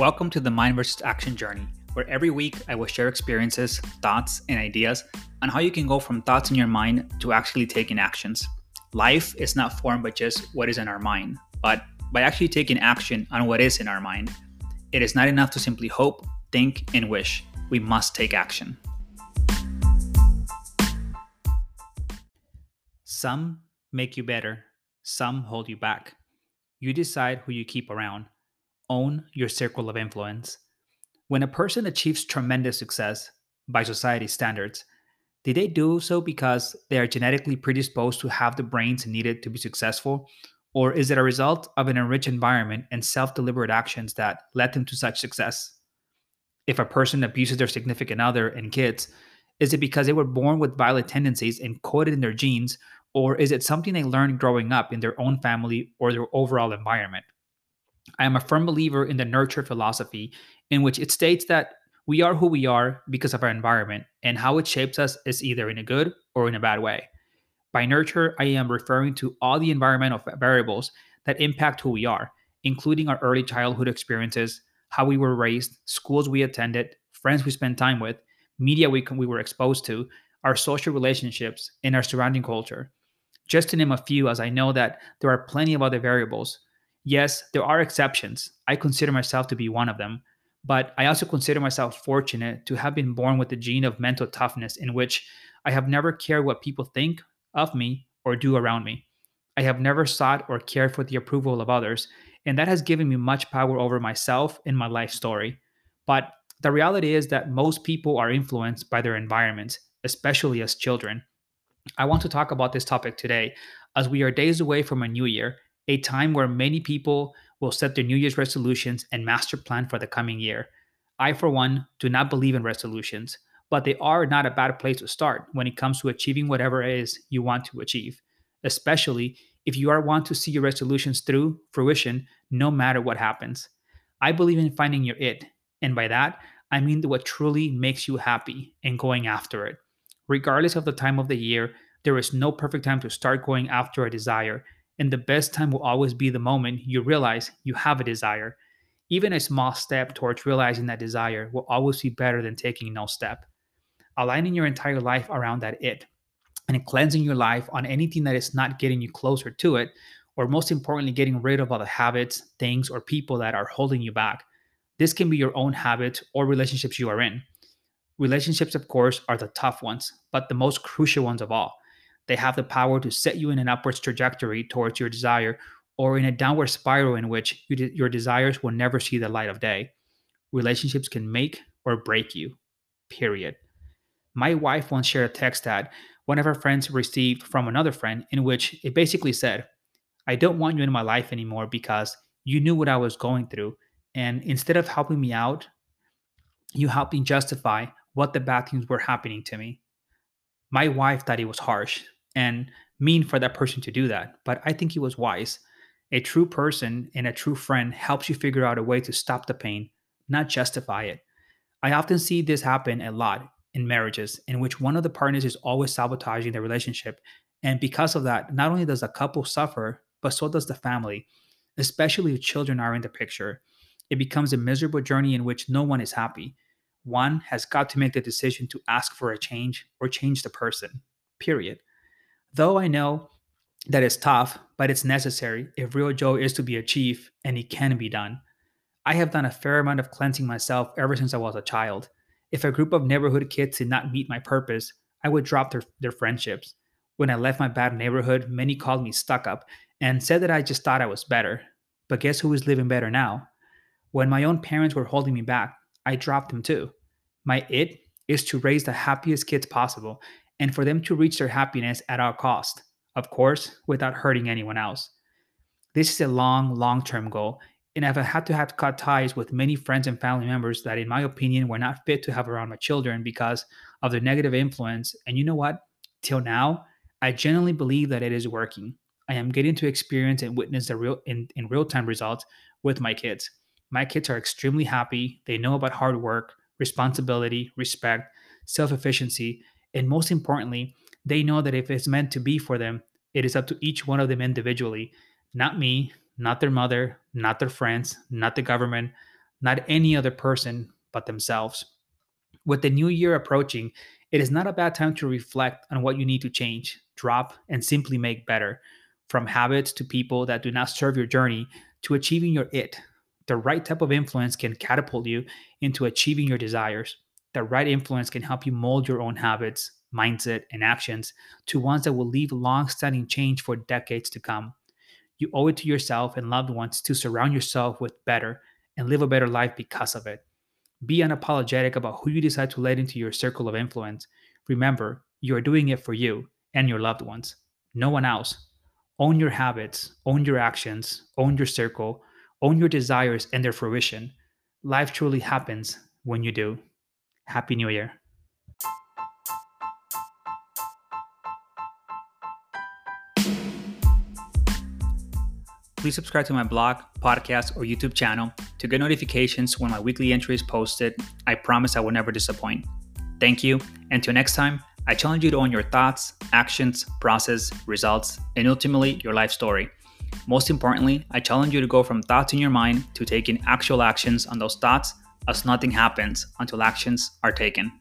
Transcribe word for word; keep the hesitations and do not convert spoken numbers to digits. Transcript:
Welcome to the Mind versus. Action journey, where every week I will share experiences, thoughts, and ideas on how you can go from thoughts in your mind to actually taking actions. Life is not formed by just what is in our mind, but by actually taking action on what is in our mind. It is not enough to simply hope, think, and wish. We must take action. Some make you better, some hold you back. You decide who you keep around. Own your circle of influence. When a person achieves tremendous success by society's standards, did they do so because they are genetically predisposed to have the brains needed to be successful, or is it a result of an enriched environment and self-deliberate actions that led them to such success? If a person abuses their significant other and kids, is it because they were born with violent tendencies and coded in their genes, or is it something they learned growing up in their own family or their overall environment? I am a firm believer in the nurture philosophy, in which it states that we are who we are because of our environment, and how it shapes us is either in a good or in a bad way. By nurture, I am referring to all the environmental variables that impact who we are, including our early childhood experiences, how we were raised, schools we attended, friends we spent time with, media we, we were exposed to, our social relationships, and our surrounding culture. Just to name a few, as I know that there are plenty of other variables. Yes, there are exceptions. I consider myself to be one of them, but I also consider myself fortunate to have been born with the gene of mental toughness, in which I have never cared what people think of me or do around me. I have never sought or cared for the approval of others, and that has given me much power over myself and my life story. But the reality is that most people are influenced by their environment, especially as children. I want to talk about this topic today, as we are days away from a new year, a time where many people will set their New Year's resolutions and master plan for the coming year. I, for one, do not believe in resolutions, but they are not a bad place to start when it comes to achieving whatever it is you want to achieve, especially if you are want to see your resolutions through fruition no matter what happens. I believe in finding your it, and by that, I mean what truly makes you happy and going after it. Regardless of the time of the year, there is no perfect time to start going after a desire, and the best time will always be the moment you realize you have a desire. Even a small step towards realizing that desire will always be better than taking no step. Aligning your entire life around that it, and cleansing your life on anything that is not getting you closer to it, or most importantly, getting rid of all the habits, things, or people that are holding you back. This can be your own habits or relationships you are in. Relationships, of course, are the tough ones, but the most crucial ones of all. They have the power to set you in an upwards trajectory towards your desire, or in a downward spiral in which you de- your desires will never see the light of day. Relationships can make or break you, period. My wife once shared a text that one of her friends received from another friend, in which it basically said, "I don't want you in my life anymore because you knew what I was going through, and instead of helping me out, you helped me justify what the bad things were happening to me." My wife thought it was harsh and mean for that person to do that, but I think he was wise. A true person and a true friend helps you figure out a way to stop the pain, not justify it. I often see this happen a lot in marriages, in which one of the partners is always sabotaging the relationship, and because of that, not only does the couple suffer, but so does the family, especially if children are in the picture. It becomes a miserable journey in which no one is happy. One has got to make the decision to ask for a change or change the person, period. Though I know that it's tough, but it's necessary if real joy is to be achieved, and it can be done. I have done a fair amount of cleansing myself ever since I was a child. If a group of neighborhood kids did not meet my purpose, I would drop their, their friendships. When I left my bad neighborhood, many called me stuck up and said that I just thought I was better. But guess who is living better now? When my own parents were holding me back, I dropped them too. My it is to raise the happiest kids possible and for them to reach their happiness at all cost, of course, without hurting anyone else. This is a long, long-term goal, and I've had to have cut ties with many friends and family members that, in my opinion, were not fit to have around my children because of their negative influence. And you know what? Till now, I genuinely believe that it is working. I am getting to experience and witness the real in, in real-time results with my kids. My kids are extremely happy. They know about hard work, responsibility, respect, self-efficiency, and most importantly, they know that if it's meant to be for them, it is up to each one of them individually. Not me, not their mother, not their friends, not the government, not any other person but themselves. With the new year approaching, it is not a bad time to reflect on what you need to change, drop, and simply make better, from habits to people that do not serve your journey to achieving your it. The right type of influence can catapult you into achieving your desires. The right influence can help you mold your own habits, mindset, and actions to ones that will leave long-standing change for decades to come. You owe it to yourself and loved ones to surround yourself with better and live a better life because of it. Be unapologetic about who you decide to let into your circle of influence. Remember, you are doing it for you and your loved ones, no one else. Own your habits, own your actions, own your circle, own your desires and their fruition. Life truly happens when you do. Happy New Year. Please subscribe to my blog, podcast, or YouTube channel to get notifications when my weekly entry is posted. I promise I will never disappoint. Thank you. Until next time, I challenge you to own your thoughts, actions, process, results, and ultimately your life story. Most importantly, I challenge you to go from thoughts in your mind to taking actual actions on those thoughts, as nothing happens until actions are taken.